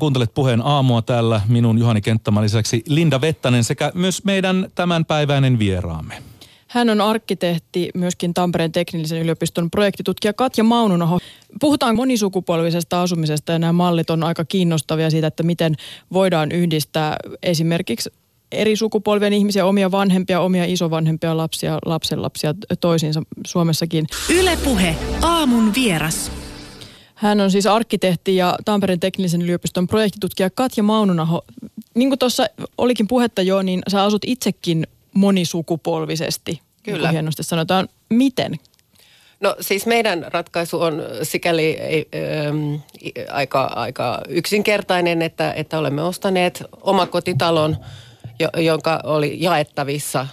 Kuuntelet Puheen aamua täällä minun Juhani Kenttämän lisäksi Linda Vettanen sekä myös meidän tämänpäiväinen vieraamme. Hän on arkkitehti, myöskin Tampereen teknillisen yliopiston projektitutkija Katja Maununaho. Puhutaan monisukupolvisesta asumisesta ja nämä mallit on aika kiinnostavia siitä, että miten voidaan yhdistää esimerkiksi eri sukupolvien ihmisiä, omia vanhempia, omia isovanhempia, lapsia, lapsenlapsia toisiinsa Suomessakin. Yle Puhe, aamun vieras. Hän on siis arkkitehti ja Tampereen teknillisen yliopiston projektitutkija Katja Maununaho. Niin kuin tuossa olikin puhetta jo, niin sä asut itsekin monisukupolvisesti. Kyllä. Niin hienosti sanotaan. Miten? No siis meidän ratkaisu on sikäli aika yksinkertainen, että olemme ostaneet omakotitalon, jonka oli jaettavissa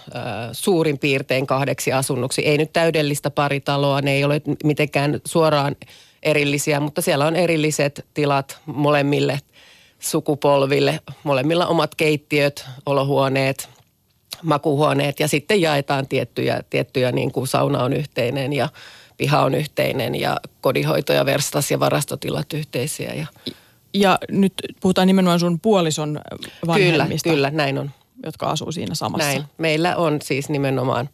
suurin piirtein 2 asunnoksi. Ei nyt täydellistä paritaloa, ne ei ole mitenkään suoraan erillisiä, mutta siellä on erilliset tilat molemmille sukupolville, molemmilla omat keittiöt, olohuoneet, makuhuoneet ja sitten jaetaan tiettyjä niin kuin sauna on yhteinen ja piha on yhteinen ja kodinhoito ja verstas ja varastotilat yhteisiä. Ja nyt puhutaan nimenomaan sun puolison vanhemmista. Kyllä, näin on. Jotka asuu siinä samassa. Näin. Meillä on siis nimenomaan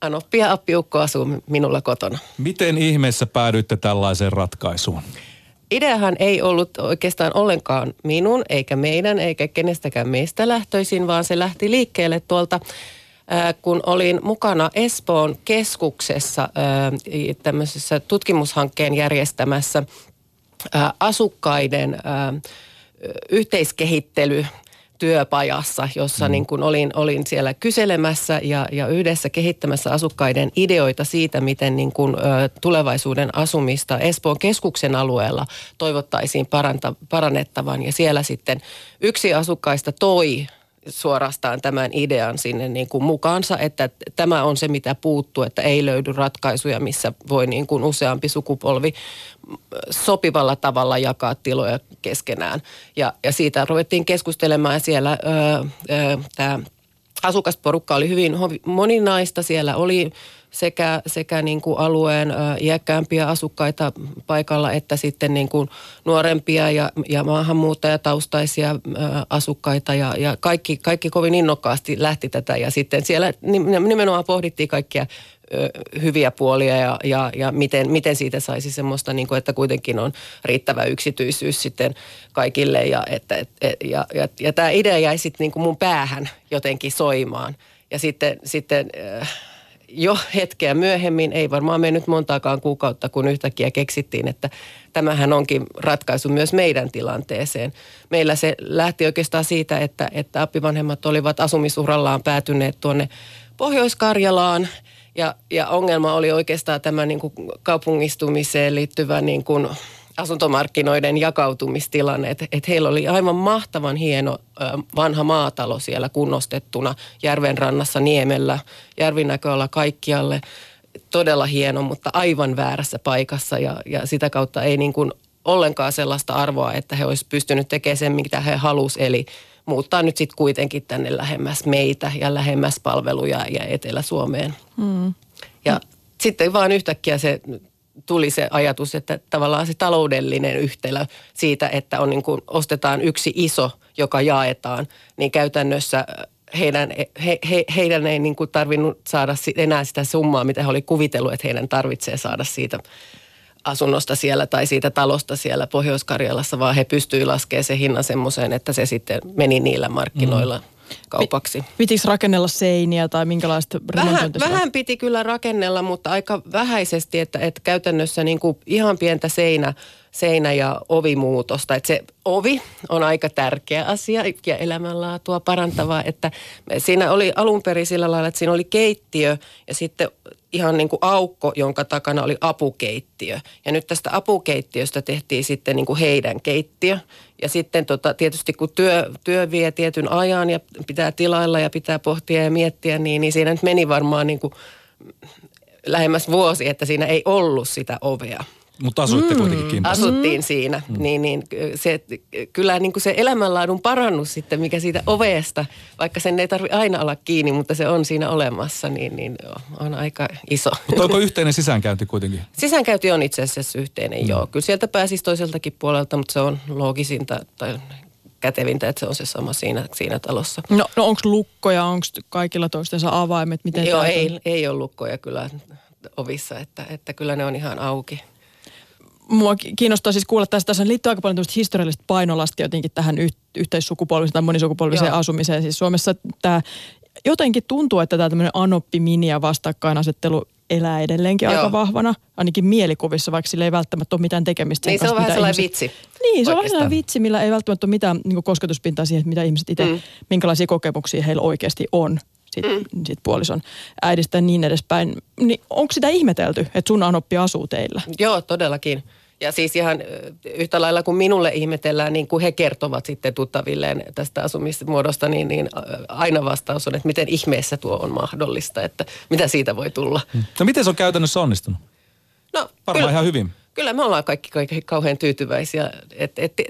Anoppi ja Appiukko asuu minulla kotona. Miten ihmeessä päädyitte tällaiseen ratkaisuun? Ideahan ei ollut oikeastaan ollenkaan minun, eikä meidän, eikä kenestäkään meistä lähtöisin, vaan se lähti liikkeelle tuolta, kun olin mukana Espoon keskuksessa tämmöisessä tutkimushankkeen järjestämässä asukkaiden yhteiskehittely työpajassa, jossa niin kuin olin siellä kyselemässä ja yhdessä kehittämässä asukkaiden ideoita siitä, miten niin kuin tulevaisuuden asumista Espoon keskuksen alueella toivottaisiin parannettavan. Ja siellä sitten yksi asukkaista toi suorastaan tämän idean sinne niin kuin mukaansa, että tämä on se, mitä puuttuu, että ei löydy ratkaisuja, missä voi niin kuin useampi sukupolvi sopivalla tavalla jakaa tiloja keskenään. Ja siitä ruvettiin keskustelemaan siellä tämä asukasporukka oli hyvin moninaista. Siellä oli sekä niin kuin alueen iäkkäämpiä asukkaita paikalla, että sitten niin kuin nuorempia ja maahanmuuttajataustaisia asukkaita. Ja kaikki kovin innokkaasti lähti tätä. Ja sitten siellä nimenomaan pohdittiin kaikkia hyviä puolia ja miten siitä saisi semmoista, niin kuin, että kuitenkin on riittävä yksityisyys sitten kaikille. Ja tämä idea jäi sitten niin kuin mun päähän jotenkin soimaan. Ja sitten jo hetkeä myöhemmin, ei varmaan mennyt montaakaan kuukautta, kun yhtäkkiä keksittiin, että tämähän onkin ratkaisu myös meidän tilanteeseen. Meillä se lähti oikeastaan siitä, että appivanhemmat olivat asumisuhrallaan päätyneet tuonne Pohjois-Karjalaan. Ja ongelma oli oikeastaan tämä niin kuin kaupungistumiseen liittyvä niin kuin asuntomarkkinoiden jakautumistilanne. Että heillä oli aivan mahtavan hieno vanha maatalo siellä kunnostettuna järven rannassa Niemellä. Järvinäköala kaikkialle. Todella hieno, mutta aivan väärässä paikassa ja sitä kautta ei niin kuin ollenkaan sellaista arvoa, että he olisi pystynyt tekemään sen, mitä he halusivat. Eli muuttaa nyt sitten kuitenkin tänne lähemmäs meitä ja lähemmäs palveluja ja Etelä-Suomeen. Ja sitten vaan yhtäkkiä se tuli se ajatus, että tavallaan se taloudellinen yhtälö siitä, että on niin kuin ostetaan yksi iso, joka jaetaan, niin käytännössä heidän ei niin kuin tarvinnut saada enää sitä summaa, mitä he oli kuvitellut, että heidän tarvitsee saada siitä asunnosta siellä tai siitä talosta siellä Pohjois-Karjalassa, vaan he pystyivät laskemaan sen hinnan semmoiseen, että se sitten meni niillä markkinoilla kaupaksi. Pitikö rakennella seiniä tai minkälaista remontointia? Vähän piti kyllä rakennella, mutta aika vähäisesti, että käytännössä niin kuin ihan pientä seinä- ja ovimuutosta. Että se ovi on aika tärkeä asia ja elämänlaatua parantavaa, että siinä oli alun perin sillä lailla, että siinä oli keittiö ja sitten ihan niin kuin aukko, jonka takana oli apukeittiö. Ja nyt tästä apukeittiöstä tehtiin sitten niin kuin heidän keittiö. Ja sitten tietysti kun työ vie tietyn ajan ja pitää tilailla ja pitää pohtia ja miettiä, niin siinä nyt meni varmaan niin kuin lähemmäs vuosi, että siinä ei ollut sitä ovea. Mutta asuitte kuitenkin kimpassa. Asuttiin siinä. Niin, se, kyllä niin kuin se elämänlaadun parannus sitten, mikä siitä ovesta, vaikka sen ei tarvitse aina olla kiinni, mutta se on siinä olemassa, niin on aika iso. Mutta onko yhteinen sisäänkäynti kuitenkin? Sisäänkäynti on itse asiassa yhteinen, joo. Kyllä sieltä pääsisi toiseltakin puolelta, mutta se on loogisinta tai kätevintä, että se on se sama siinä talossa. No onko lukkoja, onko kaikilla toistensa avaimet? Miten joo, ei ole lukkoja kyllä ovissa, että kyllä ne on ihan auki. Mua kiinnostaa siis kuulla, että tässä liittyy aika paljon tämmöistä historiallista painolastia jotenkin tähän yhteissukupolviseen tai monisukupolviseen asumiseen. Siis Suomessa tämä jotenkin tuntuu, että tämä tämmöinen anoppi-mini ja vastakkainasettelu elää edelleenkin aika vahvana, ainakin mielikuvissa, vaikka sillä ei välttämättä ole mitään tekemistä. Niin, se on vähän sellainen vitsi. Niin, se on vähän sellainen vitsi, millä ei välttämättä ole mitään niin kosketuspintaa siihen, mitä ihmiset itse, minkälaisia kokemuksia heillä oikeasti on. Siitä puolison äidistä niin edespäin. Niin onko sitä ihmetelty, että sun anoppi asuu teillä? Joo, todellakin. Ja siis ihan yhtä lailla kuin minulle ihmetellään, niin kuin he kertovat sitten tuttavilleen tästä asumismuodosta, niin aina vastaus on, että miten ihmeessä tuo on mahdollista, että mitä siitä voi tulla. No miten se on käytännössä onnistunut? No, varmaan ihan hyvin. Kyllä me ollaan kaikki kauhean tyytyväisiä.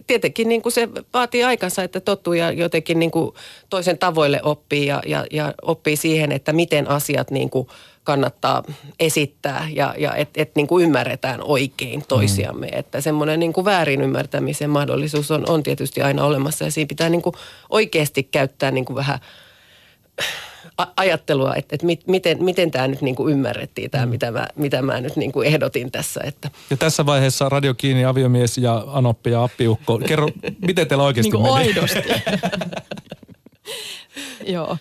Tietenkin niin kuin se vaatii aikansa, että tottuu ja jotenkin niin kuin toisen tavoille oppii ja oppii siihen, että miten asiat niin kuin kannattaa esittää ja että niin kuin ymmärretään oikein toisiamme. Että semmoinen niin kuin väärin ymmärtämisen mahdollisuus on tietysti aina olemassa ja siinä pitää niin kuin oikeasti käyttää niin kuin vähän ajattelua, että miten tämä nyt niinku ymmärrettiin, tämä mitä mä nyt niinku ehdotin tässä. Että. Ja tässä vaiheessa Radio Kiinni, aviomies ja anoppi ja appiukko. Kerro, miten teillä oikeasti meni? Niin aidosti. Joo.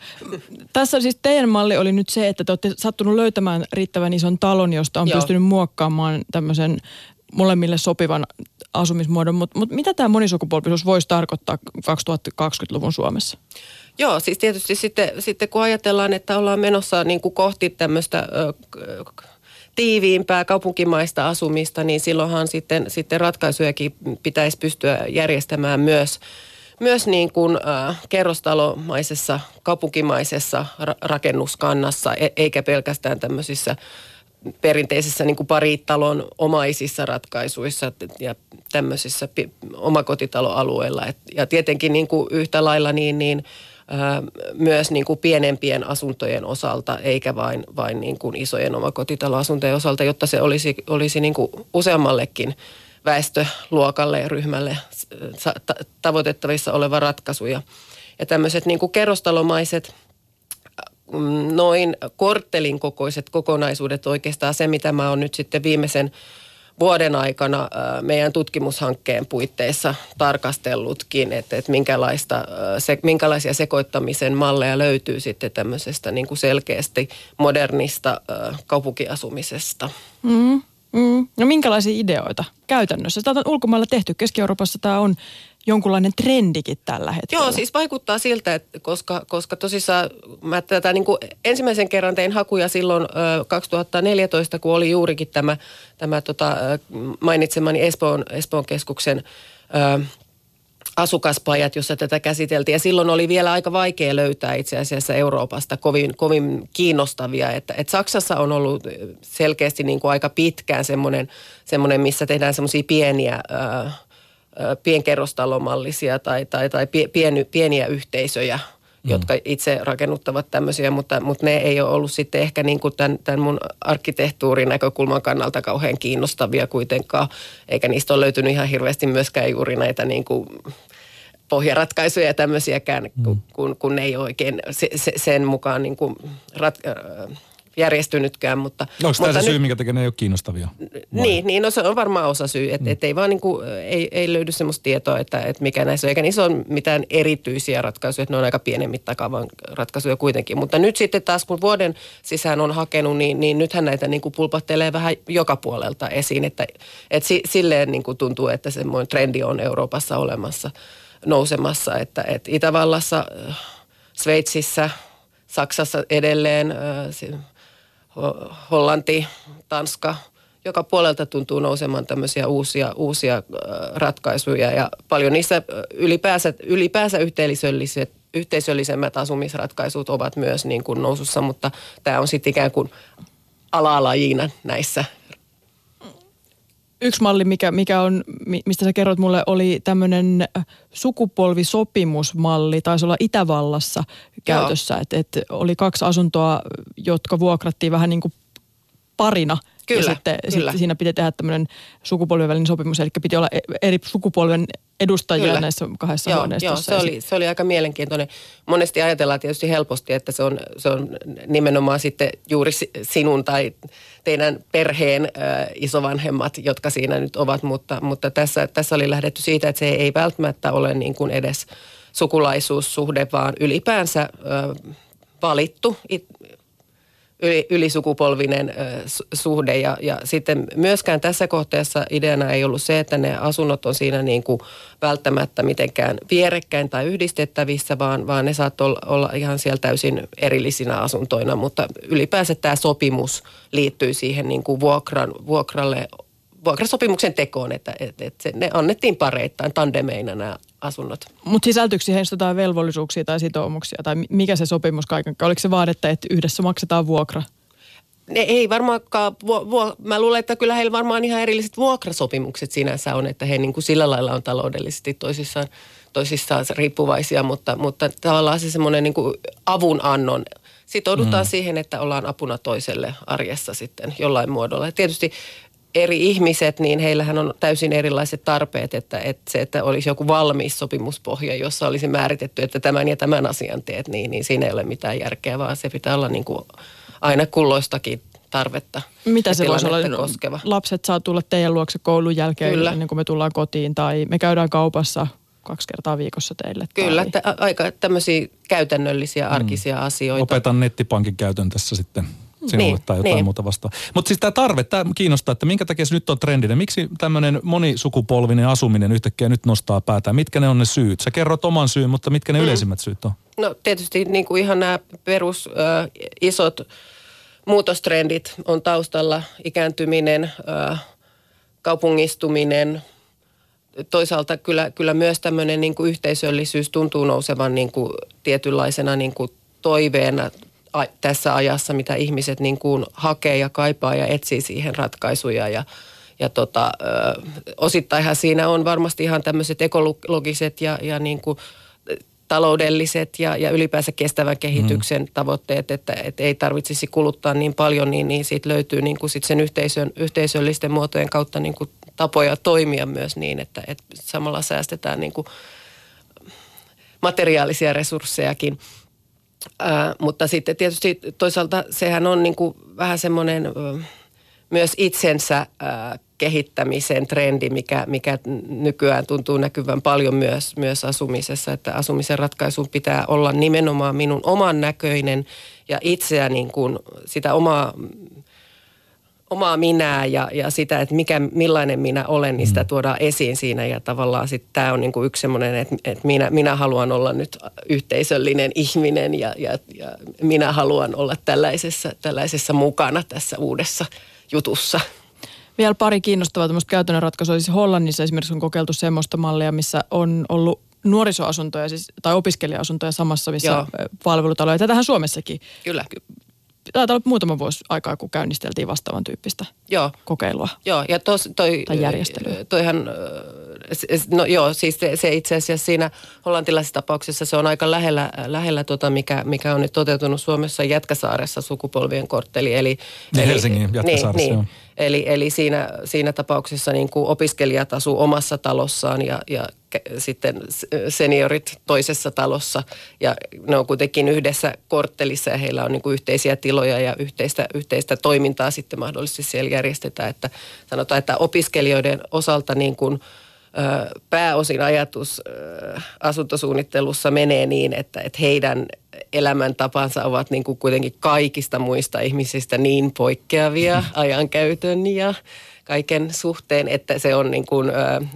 Tässä siis teidän malli oli nyt se, että te olette sattunut löytämään riittävän ison talon, josta on pystynyt muokkaamaan tämmöisen molemmille sopivan asumismuodon. Mutta mitä tämä monisukupolvisuus voisi tarkoittaa 2020-luvun Suomessa? Joo, siis tietysti sitten kun ajatellaan, että ollaan menossa niin kuin kohti tämmöistä tiiviimpää kaupunkimaista asumista, niin silloinhan sitten ratkaisujakin pitäisi pystyä järjestämään myös niin kuin kerrostalomaisessa, kaupunkimaisessa rakennuskannassa, eikä pelkästään tämmöisissä perinteisissä niin kuin paritalon omaisissa ratkaisuissa ja tämmöisissä omakotitaloalueilla. Ja tietenkin niin kuin yhtä lailla niin myös niin kuin pienempien asuntojen osalta, eikä vain niin kuin isojen omakotitaloasuntojen osalta, jotta se olisi niin kuin useammallekin väestöluokalle ja ryhmälle tavoitettavissa oleva ratkaisu. Ja tämmöiset niin kuin kerrostalomaiset, noin korttelin kokoiset kokonaisuudet oikeastaan se, mitä mä oon nyt sitten viimeisen vuoden aikana meidän tutkimushankkeen puitteissa tarkastellutkin, että minkälaisia sekoittamisen malleja löytyy sitten tämmöisestä niin kuin selkeästi modernista kaupunkiasumisesta. No minkälaisia ideoita käytännössä? Tämä on ulkomailla tehty. Keski-Euroopassa tämä on jonkunlainen trendikin tällä hetkellä. Joo, siis vaikuttaa siltä, että koska tosissaan mä tätä niin kuin ensimmäisen kerran tein hakuja silloin 2014, kun oli juurikin tämä mainitsemani Espoon keskuksen asukaspajat, jossa tätä käsiteltiin. Ja silloin oli vielä aika vaikea löytää itse asiassa Euroopasta kovin kiinnostavia. Että Saksassa on ollut selkeästi niin kuin aika pitkään semmoinen, missä tehdään semmoisia pieniä pienkerrostalomallisia tai pieniä yhteisöjä, jotka itse rakennuttavat tämmöisiä, mutta ne ei ole ollut sitten ehkä niin kuin tämän mun arkkitehtuurin näkökulman kannalta kauhean kiinnostavia kuitenkaan, eikä niistä ole löytynyt ihan hirveästi myöskään juuri näitä niin kuin pohjaratkaisuja ja tämmöisiäkään, kun ne ei oikein sen mukaan niin kuin järjestynytkään, mutta onko tämä se syy, minkä takia ne ei ole kiinnostavia? Niin, no se on varmaan osa syy, että ei vaan niin kuin, ei löydy semmoista tietoa, että mikä näissä on, eikä niissä ole mitään erityisiä ratkaisuja, että ne on aika pienen mittakaavan ratkaisuja kuitenkin, mutta nyt sitten taas kun vuoden sisään on hakenut, niin nythän näitä niin kuin pulpahtelee vähän joka puolelta esiin, että silleen niin kuin tuntuu, että semmoinen trendi on Euroopassa olemassa, nousemassa, että Itävallassa, Sveitsissä, Saksassa edelleen, Hollanti, Tanska, joka puolelta tuntuu nousemaan tämmöisiä uusia ratkaisuja ja paljon niissä ylipäänsä yhteisöllisemmät asumisratkaisut ovat myös niin kuin nousussa, mutta tämä on sitten ikään kuin alalajina näissä. Yksi malli, mikä on, mistä sä kerrot mulle, oli tämmöinen sukupolvisopimusmalli, taisi olla Itävallassa käytössä, että oli 2 asuntoa, jotka vuokrattiin vähän niin kuin parina. Kyllä, ja sitten siinä piti tehdä tämmöinen sukupolven välinen sopimus, eli piti olla eri sukupolven edustajia kyllä. näissä 2 huoneistossa. Joo, se oli aika mielenkiintoinen. Monesti ajatellaan tietysti helposti, että se on nimenomaan sitten juuri sinun tai teidän perheen isovanhemmat, jotka siinä nyt ovat, mutta tässä oli lähdetty siitä, että se ei välttämättä ole niin kuin edes sukulaisuussuhde, vaan ylipäänsä valittu ylisukupolvinen suhde ja sitten myöskään tässä kohteessa ideana ei ollut se, että ne asunnot on siinä niin kuin välttämättä mitenkään vierekkäin tai yhdistettävissä, vaan ne saattoi olla ihan siellä täysin erillisinä asuntoina, mutta ylipäänsä tämä sopimus liittyy siihen niin kuin vuokrasopimuksen tekoon, että ne annettiin pareittain tandemeina nämä asunnot. Mutta sisältyykö siihen jotain velvollisuuksia tai sitoumuksia? Tai mikä se sopimus kaiken? Oliko se vaan, että yhdessä maksetaan vuokra? Ne ei varmaankaan. Mä luulen, että kyllä heillä varmaan ihan erilliset vuokrasopimukset sinänsä on, että he niin kuin sillä lailla on taloudellisesti toisissaan riippuvaisia, mutta tavallaan se semmoinen niin kuin avunannon. Sitoudutaan siihen, että ollaan apuna toiselle arjessa sitten jollain muodolla. Ja tietysti eri ihmiset, niin heillähän on täysin erilaiset tarpeet, että olisi joku valmis sopimuspohja, jossa olisi määritetty, että tämän ja tämän asian teet, niin siinä ei ole mitään järkeä, vaan se pitää olla niin kuin aina kulloistakin tarvetta. Mitä se voisi olla? Koskeva. Lapset saa tulla teidän luokse koulun jälkeen kyllä. ennen kuin me tullaan kotiin, tai me käydään kaupassa 2 kertaa viikossa teille. Kyllä, tai aika tämmöisiä käytännöllisiä, arkisia asioita. Opetan nettipankin käytön tässä sitten. Sinulle tai jotain muuta vastaan. Mutta siis tämä tarve, tämä kiinnostaa, että minkä takia se nyt on trendinen. Miksi tämmöinen monisukupolvinen asuminen yhtäkkiä nyt nostaa päätään? Mitkä ne on ne syyt? Sä kerrot oman syyn, mutta mitkä ne yleisimmät syyt on? No tietysti niin kuin ihan nämä perus isot muutostrendit on taustalla. Ikääntyminen, kaupungistuminen. Toisaalta kyllä myös tämmöinen niin kuin yhteisöllisyys tuntuu nousevan niin kuin tietynlaisena niin kuin toiveena tässä ajassa, mitä ihmiset niin kuin hakee ja kaipaa ja etsii siihen ratkaisuja ja osittainhan siinä on varmasti ihan tämmöiset ekologiset ja niin kuin taloudelliset ja ylipäänsä kestävän kehityksen tavoitteet, että ei tarvitsisi kuluttaa niin paljon, niin siitä löytyy niin kuin sit sen yhteisöllisten muotojen kautta niin kuin tapoja toimia myös niin, että samalla säästetään niin kuin materiaalisia resurssejakin. Mutta sitten tietysti toisaalta sehän on niin kuin vähän semmoinen myös itsensä kehittämisen trendi, mikä nykyään tuntuu näkyvän paljon myös asumisessa, että asumisen ratkaisun pitää olla nimenomaan minun oman näköinen ja itseä niin kuin sitä omaa minää ja sitä, että millainen minä olen, niin sitä tuodaan esiin siinä. Ja tavallaan sitten tämä on niinku yksi semmoinen, että minä haluan olla nyt yhteisöllinen ihminen ja minä haluan olla tällaisessa mukana tässä uudessa jutussa. Vielä pari kiinnostavaa tämmöistä käytännön ratkaisua. Siis Hollannissa esimerkiksi on kokeiltu semmoista mallia, missä on ollut nuorisoasuntoja tai opiskelija-asuntoja samassa, missä palvelutaloja. Tätähän Suomessakin. Kyllä. Taitaa olla muutama vuosi aikaa, kun käynnisteltiin vastaavan tyyppistä kokeilua. Joo, ja tai järjestelyä. Se itse asiassa siinä hollantilaisessa tapauksessa se on aika lähellä mikä on nyt toteutunut Suomessa Jätkäsaaressa sukupolvien kortteli. Eli Helsingin Jätkäsaaressa, niin. Eli siinä tapauksessa niin kuin opiskelijat asuu omassa talossaan ja sitten seniorit toisessa talossa. Ja ne on kuitenkin yhdessä korttelissa ja heillä on niin kuin yhteisiä tiloja ja yhteistä toimintaa sitten mahdollisesti siellä järjestetään. Että sanotaan, että opiskelijoiden osalta niin kuin pääosin ajatus asuntosuunnittelussa menee niin, että heidän elämäntapansa ovat niin kuin kuitenkin kaikista muista ihmisistä niin poikkeavia ajankäytön ja kaiken suhteen, että se on niin kuin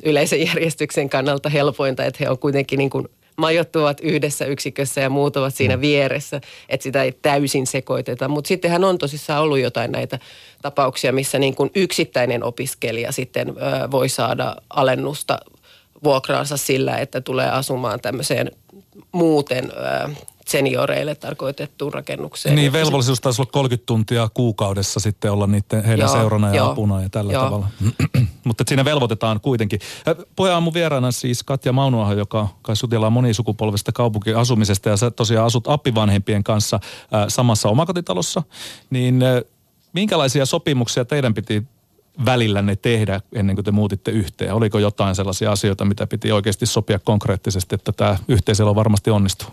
yleisen järjestyksen kannalta helpointa, että he on kuitenkin niin kuin majoittuvat yhdessä yksikössä ja muut ovat siinä vieressä, että sitä ei täysin sekoiteta. Mutta sittenhän on tosissaan ollut jotain näitä tapauksia, missä niin kuin yksittäinen opiskelija sitten voi saada alennusta vuokraansa sillä, että tulee asumaan tämmöiseen muuten senioreille tarkoitettuun rakennukseen. Niin, velvollisuus taisi olla 30 tuntia kuukaudessa sitten olla niiden, heidän seurana ja apuna ja tällä tavalla. Mutta siinä velvoitetaan kuitenkin. Puheen Aamun vieraana siis Katja Maununaho, joka kai sutjalla on monisukupolvesta kaupunkiasumisesta ja sä tosiaan asut appivanhempien kanssa samassa omakotitalossa. Niin minkälaisia sopimuksia teidän piti välillänne tehdä ennen kuin te muutitte yhteen? Oliko jotain sellaisia asioita, mitä piti oikeasti sopia konkreettisesti, että tämä yhteiselo varmasti onnistuu?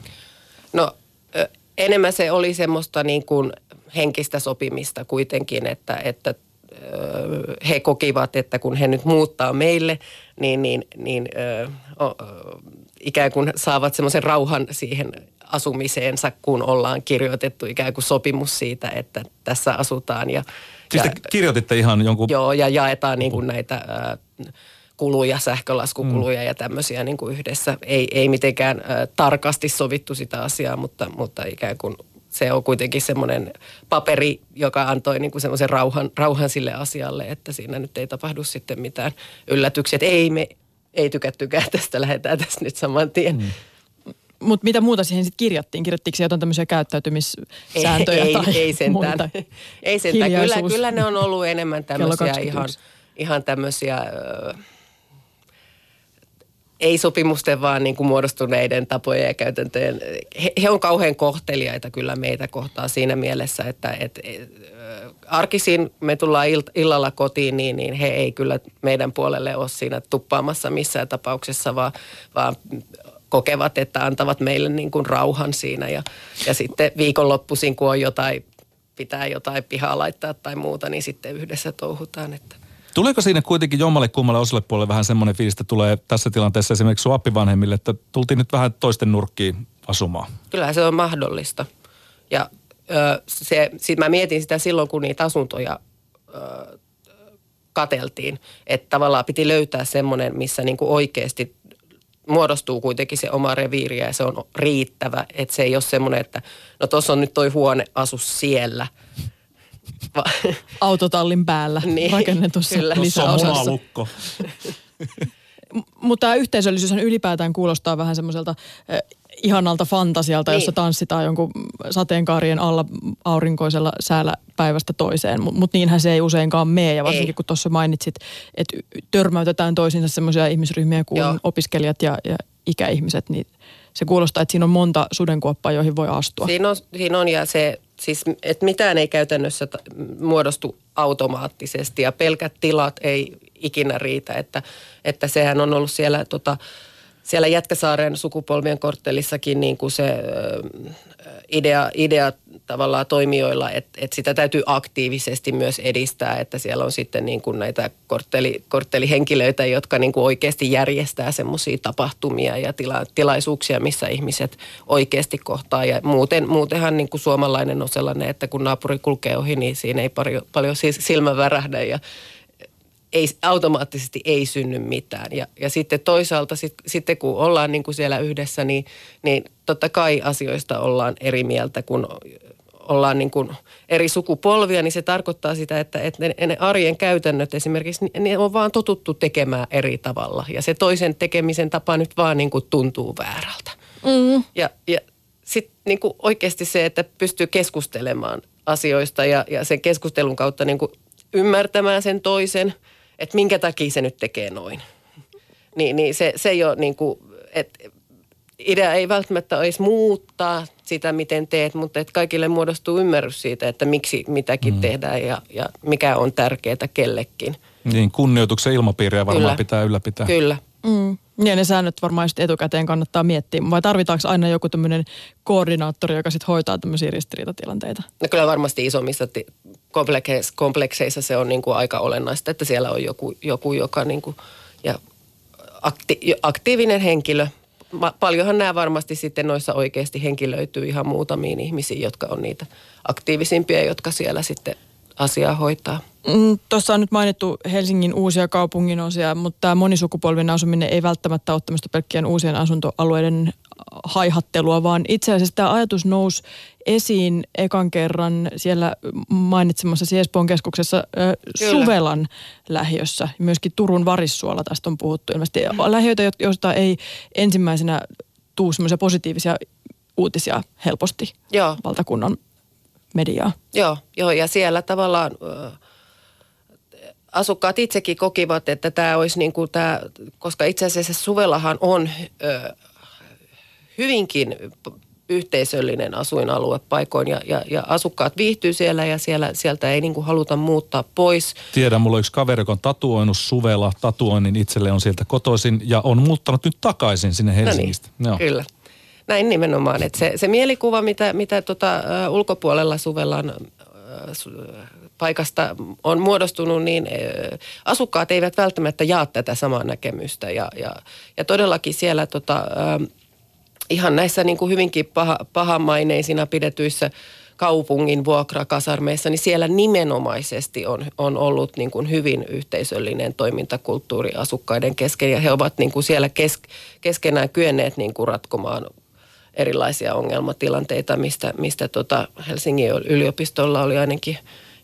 No enemmän se oli semmoista niin kuin henkistä sopimista kuitenkin, että he kokivat, että kun he nyt muuttaa meille, ikään kuin saavat semmoisen rauhan siihen asumiseensa, kun ollaan kirjoitettu ikään kuin sopimus siitä, että tässä asutaan. Siis te kirjoititte ihan jonkun... Joo, ja jaetaan niin kuin näitä kuluja, sähkölaskukuluja ja tämmöisiä niin kuin yhdessä. Ei mitenkään tarkasti sovittu sitä asiaa, mutta ikään kuin se on kuitenkin semmoinen paperi, joka antoi niin kuin semmoisen rauhan sille asialle, että siinä nyt ei tapahdu sitten mitään yllätyksiä. Että ei tykättykään tästä, lähdetään tästä nyt saman tien. Mutta mitä muuta siihen sitten kirjattiin? Kirjattiinko se jotain tämmöisiä käyttäytymissääntöjä tai sentään. Ei sentään. Kyllä ne on ollut enemmän tämmöisiä ihan tämmöisiä, ei sopimusten vaan niin kuin muodostuneiden tapojen ja käytäntöjen. He on kauhean kohteliaita kyllä meitä kohtaan siinä mielessä, että arkisin me tullaan illalla kotiin, niin he ei kyllä meidän puolelle ole siinä tuppaamassa missään tapauksessa, vaan kokevat, että antavat meille niin kuin rauhan siinä ja sitten viikonloppuisin, kun on pitää jotain pihaa laittaa tai muuta, niin sitten yhdessä touhutaan. Että. Tuleeko siinä kuitenkin jommalle kummalle osalle puolelle vähän semmoinen fiilis, että tulee tässä tilanteessa esimerkiksi sun appivanhemmille, että tultiin nyt vähän toisten nurkkiin asumaan? Kyllä se on mahdollista. Ja sit mä mietin sitä silloin, kun niitä asuntoja katseltiin, että tavallaan piti löytää semmoinen, missä niin kuin oikeasti muodostuu kuitenkin se oma reviiri ja se on riittävä, että se ei ole semmoinen, että no tuossa on nyt toi huone, asu siellä. Autotallin päällä niin, rakennetussa lisäosassa. Tuossa on lukko. Mutta tämä yhteisöllisyyshän ylipäätään kuulostaa vähän semmoiselta ihanalta fantasialta, niin, jossa tanssitaan jonkun sateenkaarien alla aurinkoisella säällä päivästä toiseen. Mutta niinhän se ei useinkaan mene, ja varsinkin kun tuossa mainitsit, että törmäytetään toisiinsa semmoisia ihmisryhmiä kuin opiskelijat ja ikäihmiset, niin se kuulostaa, että siinä on monta sudenkuoppaa, joihin voi astua. Siinä on ja se, siis että mitään ei käytännössä muodostu automaattisesti, ja pelkät tilat ei ikinä riitä, että sehän on ollut siellä siellä Jätkäsaaren sukupolvien korttelissakin niin kuin se idea tavallaan toimijoilla, että sitä täytyy aktiivisesti myös edistää, että siellä on sitten niin kuin näitä korttelihenkilöitä, jotka niin kuin oikeasti järjestää semmoisia tapahtumia ja tilaisuuksia, missä ihmiset oikeasti kohtaa. Ja muutenhan niin kuin suomalainen on sellainen, että kun naapuri kulkee ohi, niin siinä ei paljon silmä värähdä ja ei, automaattisesti ei synny mitään. Ja sitten toisaalta, sitten kun ollaan niin kuin siellä yhdessä, niin totta kai asioista ollaan eri mieltä. Kun ollaan niin kuin eri sukupolvia, niin se tarkoittaa sitä, että ne arjen käytännöt esimerkiksi, ne on vaan totuttu tekemään eri tavalla. Ja se toisen tekemisen tapa nyt vaan niin kuin tuntuu väärältä. Mm. Ja sitten niin kuin oikeasti se, että pystyy keskustelemaan asioista ja sen keskustelun kautta niin kuin ymmärtämään sen toisen, että minkä takia se nyt tekee noin. Niin se ei ole niin kuin, että idea ei välttämättä olisi muuttaa sitä, miten teet, mutta että kaikille muodostuu ymmärrys siitä, että miksi mitäkin tehdään ja mikä on tärkeää kellekin. Niin, kunnioituksen ilmapiiriä varmaan pitää ylläpitää. Kyllä. Ja ne säännöt varmaan sitten etukäteen kannattaa miettiä. Vai tarvitaanko aina joku tämmöinen koordinaattori, joka sitten hoitaa tämmöisiä ristiriitatilanteita? No kyllä varmasti isommissa komplekseissa se on niin kuin aika olennaista, että siellä on joku joka niin kuin, ja aktiivinen henkilö. Paljonhan nämä varmasti sitten noissa oikeasti henkilöityy ihan muutamiin ihmisiin, jotka on niitä aktiivisimpia, jotka siellä sitten asiaa hoitaa. Tuossa on nyt mainittu Helsingin uusia kaupunginosia, mutta tämä monisukupolvinen asuminen ei välttämättä ole tämmöistä pelkkien uusien asuntoalueiden haihattelua, vaan itse asiassa tämä ajatus nousi esiin ekan kerran siellä mainitsemassa Espoon keskuksessa Suvelan lähiössä. Myöskin Turun Varissuolla tästä on puhuttu ilmeisesti. Lähiöitä, joista ei ensimmäisenä tule semmoisia positiivisia uutisia helposti valtakunnan mediaa. Joo, ja siellä tavallaan asukkaat itsekin kokivat, että tämä olisi niin kuin tämä, koska itse asiassa Suvelahan on hyvinkin yhteisöllinen asuinalue paikoin ja asukkaat viihtyy siellä ja sieltä ei niin kuin haluta muuttaa pois. Tiedän, mulla on yksi kaveri, joka on tatuoinut Suvela, tatuoinnin itselleen on sieltä kotoisin ja on muuttanut nyt takaisin sinne Helsingistä. No niin, joo. Kyllä. Näin nimenomaan, että se mielikuva, mitä ulkopuolella Suvelan paikasta on muodostunut, niin asukkaat eivät välttämättä jaa tätä samaa näkemystä ja todellakin siellä ihan näissä niin kuin hyvinkin pahamaineisina pidetyissä kaupungin vuokrakasarmeissa, niin siellä nimenomaisesti on ollut niin kuin hyvin yhteisöllinen toimintakulttuuri asukkaiden kesken ja he ovat niin kuin siellä keskenään kyenneet niin kuin ratkomaan erilaisia ongelmatilanteita, mistä Helsingin yliopistolla oli ainakin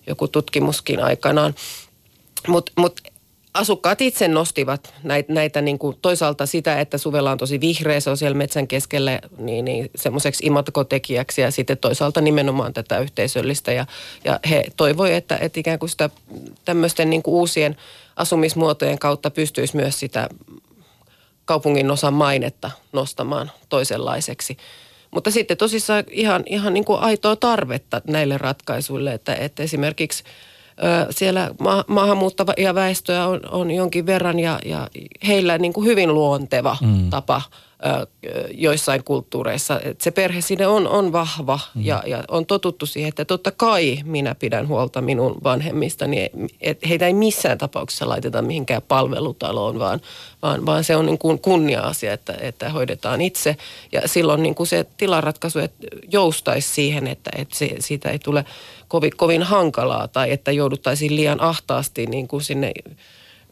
joku tutkimuskin aikanaan. Mut asukkaat itse nostivat näitä niin kuin toisaalta sitä, että Suvela on tosi vihreä, se on siellä metsän keskellä niin semmoiseksi imagotekijäksi ja sitten toisaalta nimenomaan tätä yhteisöllistä. Ja he toivoi, että ikään kuin sitä tämmöisten niin kuin uusien asumismuotojen kautta pystyisi myös sitä kaupungin osan mainetta nostamaan toisenlaiseksi. Mutta sitten tosissaan ihan niin kuin aitoa tarvetta näille ratkaisuille, että esimerkiksi siellä maahanmuuttavia väestöä on jonkin verran ja heillä niin kuin hyvin luonteva tapa joissain kulttuureissa. Et se perhe sinne on vahva ja on totuttu siihen, että totta kai minä pidän huolta minun vanhemmistani. Et heitä ei missään tapauksessa laiteta mihinkään palvelutaloon, vaan se on niin kuin kunnia-asia, että hoidetaan itse. Ja silloin niin kuin se tilanratkaisu joustaisi siihen, että siitä ei tule kovin hankalaa tai että jouduttaisiin liian ahtaasti niin kuin sinne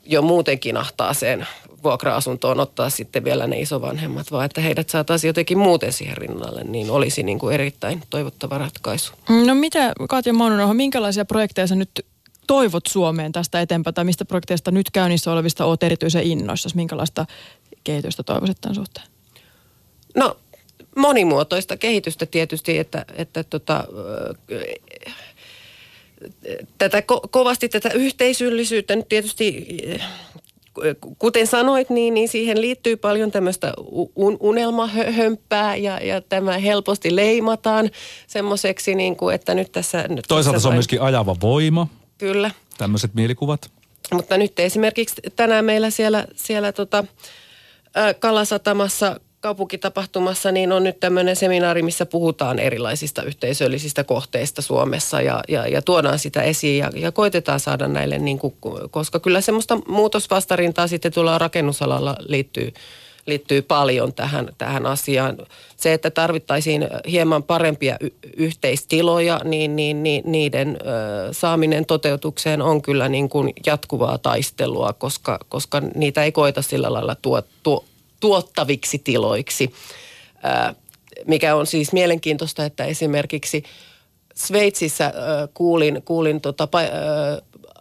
jo muutenkin ahtaaseen vuokra-asuntoon ottaa sitten vielä ne isovanhemmat, vaan että heidät saataisiin jotenkin muuten siihen rinnalle, niin olisi niin kuin erittäin toivottava ratkaisu. No mitä, Katja Maununaho, minkälaisia projekteja sä nyt toivot Suomeen tästä eteenpäin, tai mistä projekteista nyt käynnissä olevista olet erityisen innoissasi? Minkälaista kehitystä toivoisit tämän suhteen? No monimuotoista kehitystä tietysti, että tätä kovasti tätä yhteisöllisyyttä nyt tietysti, kuten sanoit, niin siihen liittyy paljon tämmöistä unelmahömppää ja tämä helposti leimataan semmoiseksi, niin kuin, että nyt tässä... Toisaalta se on myöskin ajava voima. Kyllä. Tämmöiset mielikuvat. Mutta nyt esimerkiksi tänään meillä siellä Kalasatamassa kaupunkitapahtumassa niin on nyt tämmöinen seminaari, missä puhutaan erilaisista yhteisöllisistä kohteista Suomessa ja tuodaan sitä esiin ja koitetaan saada näille, niin kuin, koska kyllä semmoista muutosvastarintaa sitten tuolla rakennusalalla liittyy paljon tähän asiaan. Se, että tarvittaisiin hieman parempia yhteistiloja, niin niiden saaminen toteutukseen on kyllä niin kuin jatkuvaa taistelua, koska niitä ei koeta sillä lailla tuottaviksi tiloiksi, mikä on siis mielenkiintoista, että esimerkiksi Sveitsissä kuulin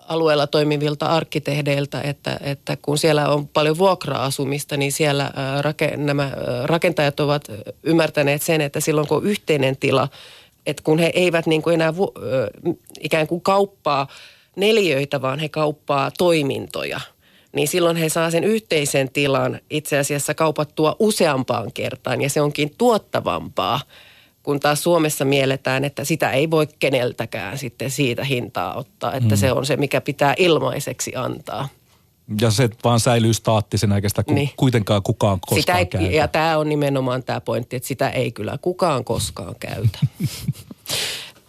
alueella toimivilta arkkitehdeiltä, että kun siellä on paljon vuokra-asumista, niin siellä nämä rakentajat ovat ymmärtäneet sen, että silloin kun on yhteinen tila, että kun he eivät niin kuin enää ikään kuin kauppaa neliöitä, vaan he kauppaa toimintoja, niin silloin he saa sen yhteisen tilan itse asiassa kaupattua useampaan kertaan, ja se onkin tuottavampaa, kun taas Suomessa mielletään, että sitä ei voi keneltäkään sitten siitä hintaa ottaa, että se on se, mikä pitää ilmaiseksi antaa. Ja se vaan säilyy staattisena, eikä sitä kuitenkaan kukaan koskaan käytä. Ja tämä on nimenomaan tämä pointti, että sitä ei kyllä kukaan koskaan käytä.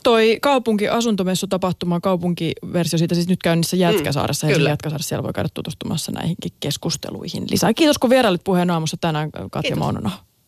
Toi kaupunkiasuntomessutapahtuma, kaupunkiversio siitä siis nyt käynnissä Jätkäsaaressa. Helsingin Jätkäsaaressa, siellä voi käydä tutustumassa näihinkin keskusteluihin lisää. Kiitos kun vierailit Puheen Aamussa tänään, Katja Maununaho.